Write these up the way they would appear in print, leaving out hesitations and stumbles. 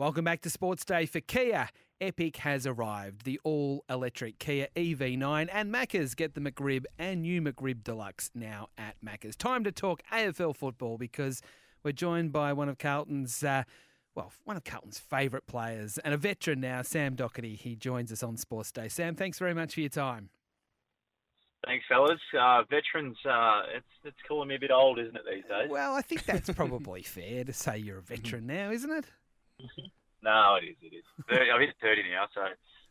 Welcome back to Sportsday for Kia. Epic has arrived, the all-electric Kia EV9, and Maccas get the McRib and new McRib Deluxe now at Maccas. Time to talk AFL football because we're joined by one of Carlton's favourite players and a veteran now, Sam Docherty. He joins us on Sportsday. Sam, thanks very much for your time. Thanks, fellas. Veterans, it's calling me a bit old, isn't it, these days? Well, I think that's probably fair to say you're a veteran now, isn't it? No, it is. It is. I'm 30 now, so I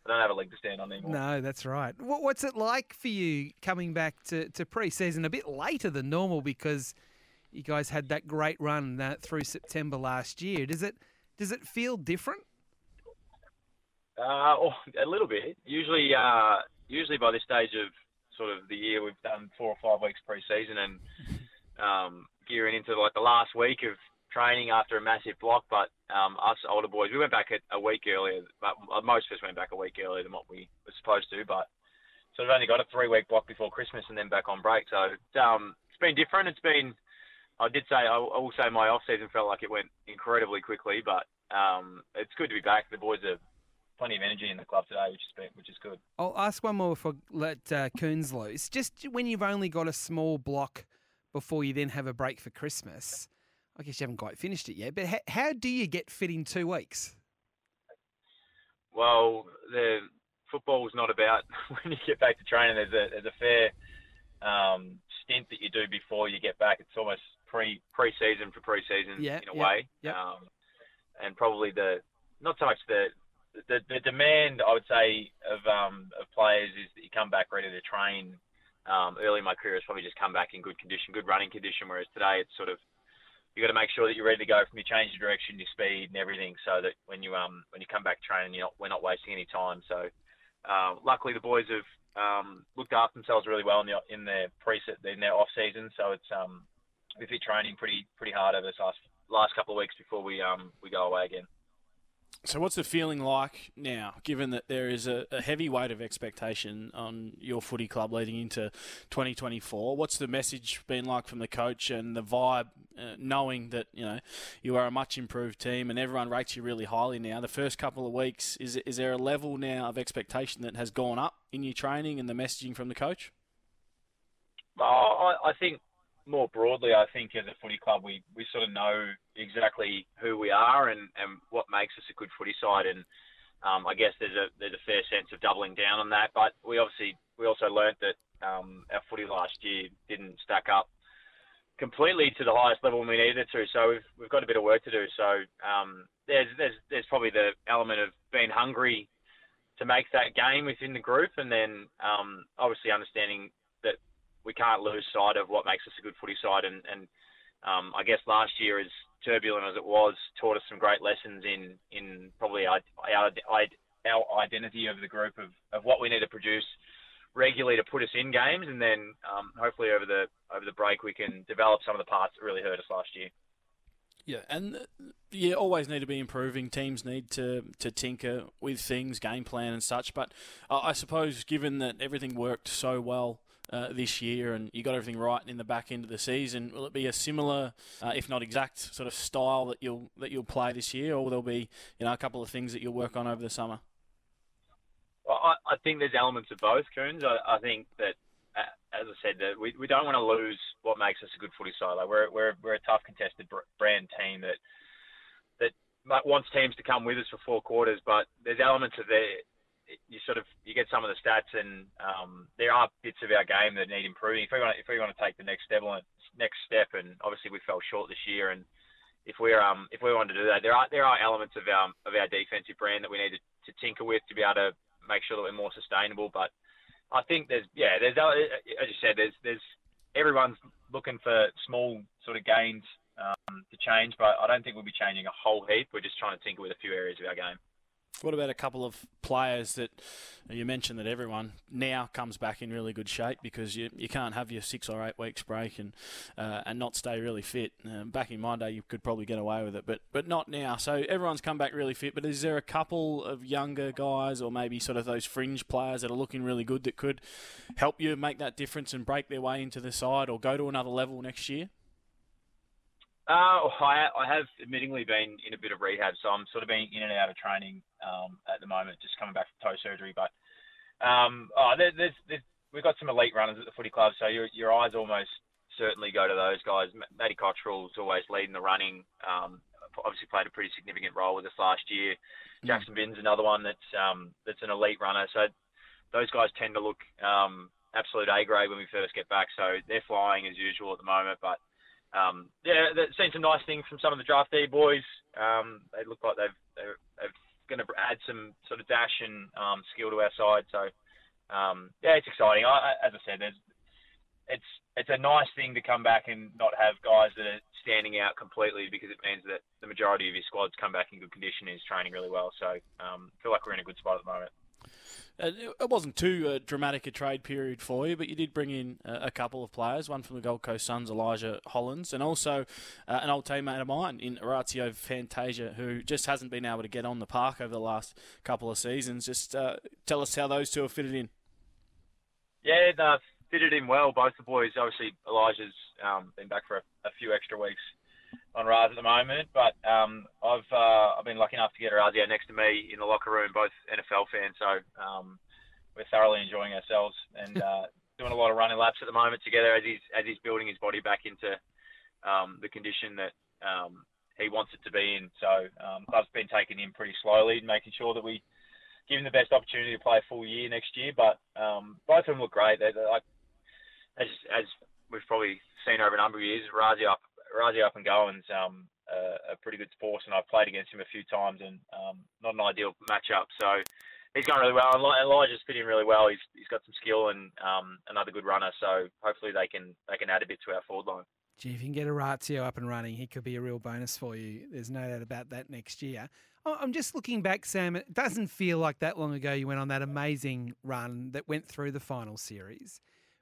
don't have a leg to stand on anymore. No, that's right. What's it like for you coming back to pre-season a bit later than normal because you guys had that great run through September last year? Does it feel different? A little bit. Usually by this stage of sort of the year, we've done 4 or 5 weeks pre-season and gearing into like the last week of training after a massive block, but us older boys, we went back a week earlier, but most of us went back a week earlier than what we were supposed to, but sort of only got a 3-week block before Christmas and then back on break. So it's been different. I will say my off-season felt like it went incredibly quickly, but it's good to be back. The boys are plenty of energy in the club today, which is good. I'll ask one more before I let Coons loose. Just when you've only got a small block before you then have a break for Christmas, I guess you haven't quite finished it yet, but how do you get fit in 2 weeks? Well, the football's not about when you get back to training. There's a fair stint that you do before you get back. It's almost pre-season for pre-season in a way. Yep. And probably not so much the demand, I would say, of players is that you come back ready to train. Early in my career, it's probably just come back in good condition, good running condition, whereas today it's sort of, you got to make sure that you're ready to go from your change of direction, your speed, and everything, so that when you come back training, we're not wasting any time. So, luckily, the boys have looked after themselves really well in their off season. So it's we've been training pretty hard over this last couple of weeks before we go away again. So, what's the feeling like now, given that there is a heavy weight of expectation on your footy club leading into 2024? What's the message been like from the coach and the vibe, knowing that you are a much improved team and everyone rates you really highly now? The first couple of weeks, is there a level now of expectation that has gone up in your training and the messaging from the coach? I think more broadly, I think as a footy club, we sort of know exactly who we are and what makes us a good footy side. And I guess there's a fair sense of doubling down on that. But we also learnt that our footy last year didn't stack up completely to the highest level we needed it to. So we've got a bit of work to do. So there's probably the element of being hungry to make that game within the group, and then obviously understanding that we can't lose sight of what makes us a good footy side. And I guess last year, as turbulent as it was, taught us some great lessons in probably our identity of the group, of what we need to produce regularly to put us in games. And then hopefully over the break, we can develop some of the parts that really hurt us last year. Yeah, and you always need to be improving. Teams need to tinker with things, game plan and such. But I suppose given that everything worked so well this year and you got everything right in the back end of the season, will it be a similar, if not exact, sort of style that you'll play this year, or will there be a couple of things that you'll work on over the summer? Well, I think there's elements of both, Coons. I think that, as I said, that we don't want to lose what makes us a good footy side. Like we're a tough, contested brand team that wants teams to come with us for four quarters, but there's elements of their... You get some of the stats, and there are bits of our game that need improving. If we want to take the next step, and obviously we fell short this year, and if we wanted to do that, there are elements of our defensive brand that we need to tinker with to be able to make sure that we're more sustainable. But I think there's, as you said, there's everyone's looking for small sort of gains to change, but I don't think we'll be changing a whole heap. We're just trying to tinker with a few areas of our game. What about a couple of players that you mentioned that everyone now comes back in really good shape, because you can't have your 6 or 8 weeks break and not stay really fit. Back in my day, you could probably get away with it, but not now. So everyone's come back really fit, but is there a couple of younger guys or maybe sort of those fringe players that are looking really good that could help you make that difference and break their way into the side or go to another level next year? I have admittingly been in a bit of rehab, so I'm sort of been in and out of training at the moment, just coming back from toe surgery. But we've got some elite runners at the footy club, so your eyes almost certainly go to those guys. Matty Cottrell's always leading the running. Obviously played a pretty significant role with us last year. Jackson Binn's another one that's an elite runner. So those guys tend to look absolute A grade when we first get back. So they're flying as usual at the moment. But they've seen some nice things from some of the draftee boys. They look like they're going to add some sort of dash and skill to our side. So it's exciting. As I said, it's a nice thing to come back and not have guys that are standing out completely, because it means that the majority of your squad's come back in good condition and is training really well. So I feel like we're in a good spot at the moment. It wasn't too dramatic a trade period for you, but you did bring in a couple of players, one from the Gold Coast Suns, Elijah Hollands, and also an old teammate of mine in Razio Fantasia, who just hasn't been able to get on the park over the last couple of seasons. Just tell us how those two have fitted in. Yeah, they've fitted in well, both the boys. Obviously, Elijah's been back for a few extra weeks on Raz at the moment, but I've been lucky enough to get Razio next to me in the locker room, both NFL fans, so we're thoroughly enjoying ourselves and doing a lot of running laps at the moment together as he's building his body back into the condition that he wants it to be in. So club's been taking him pretty slowly and making sure that we give him the best opportunity to play a full year next year, but both of them look great. They're like, as we've probably seen over a number of years, Razio up and going's a pretty good force, and I've played against him a few times, and not an ideal matchup. So he's going really well, and Elijah's fitting really well. He's got some skill and another good runner. So hopefully they can add a bit to our forward line. Gee, if you can get a Razio up and running, he could be a real bonus for you. There's no doubt about that next year. I'm just looking back, Sam. It doesn't feel like that long ago you went on that amazing run that went through the final series.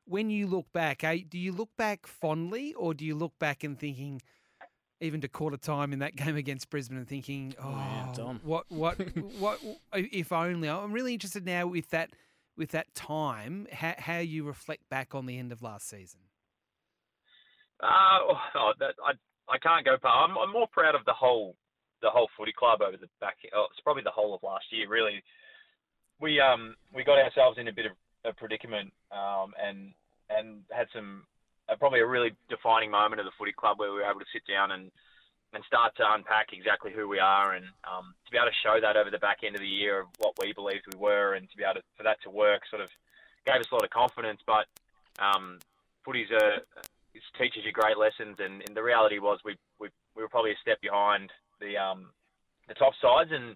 When you look back, do you look back fondly, or do you look back and thinking, even to quarter time in that game against Brisbane, and thinking, what, if only? I'm really interested now with that time, how you reflect back on the end of last season. I can't go past. I'm more proud of the whole footy club over the back. It's probably the whole of last year, really. We got ourselves in a bit of a predicament, and had probably a really defining moment of the footy club where we were able to sit down and start to unpack exactly who we are, and to be able to show that over the back end of the year of what we believed we were, and to be able to, for that to work, sort of gave us a lot of confidence. But footy's teaches you great lessons, and the reality was we were probably a step behind the top sides, and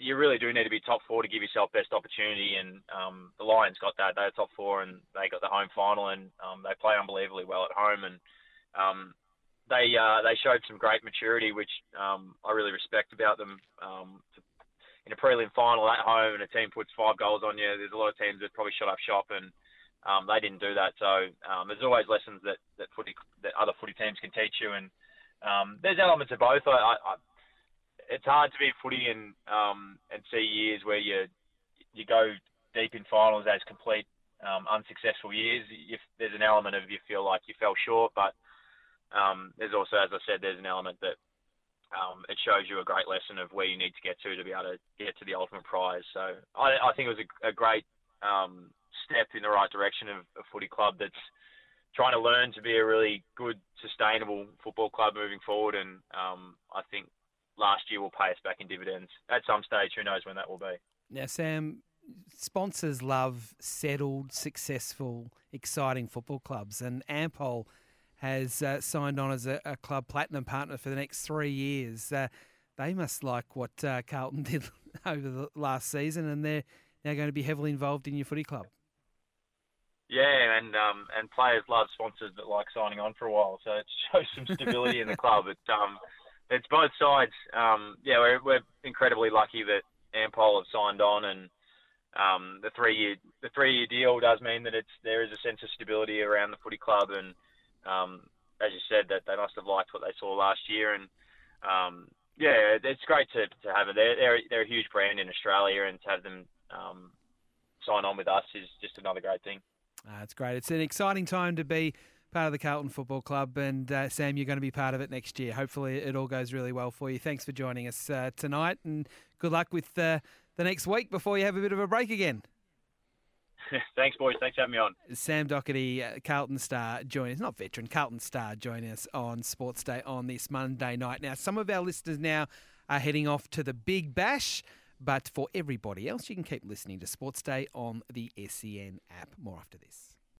you really do need to be top four to give yourself best opportunity, and the Lions got that. They were top four, and they got the home final, and they play unbelievably well at home, and they showed some great maturity, which I really respect about them. In a prelim final at home, and a team puts 5 goals on you, there's a lot of teams that probably shut up shop, and they didn't do that. So there's always lessons that other footy teams can teach you, and there's elements of both. It's hard to be in footy and see years where you go deep in finals as complete unsuccessful years. There's an element of you feel like you fell short, but there's also, as I said, there's an element that it shows you a great lesson of where you need to get to be able to get to the ultimate prize. So I think it was a great step in the right direction of a footy club that's trying to learn to be a really good, sustainable football club moving forward, and I think last year will pay us back in dividends at some stage. Who knows when that will be? Now, Sam, sponsors love settled, successful, exciting football clubs, and Ampol has signed on as a club platinum partner for the next 3 years. They must like what Carlton did over the last season, and they're now going to be heavily involved in your footy club. Yeah, and players love sponsors that like signing on for a while, so it shows some stability in the club. It's both sides. We're incredibly lucky that Ampol have signed on, and the three-year deal does mean that there is a sense of stability around the footy club, and as you said, that they must have liked what they saw last year, and it's great to have it. They're a huge brand in Australia, and to have them sign on with us is just another great thing. It's great. It's an exciting time to be part of the Carlton Football Club, and Sam, you're going to be part of it next year. Hopefully it all goes really well for you. Thanks for joining us tonight, and good luck with the next week before you have a bit of a break again. Thanks, boys. Thanks for having me on. Sam Docherty, Carlton star, joining us, not veteran, Carlton star, joining us on Sportsday on this Monday night. Now, some of our listeners now are heading off to the Big Bash, but for everybody else, you can keep listening to Sportsday on the SEN app. More after this.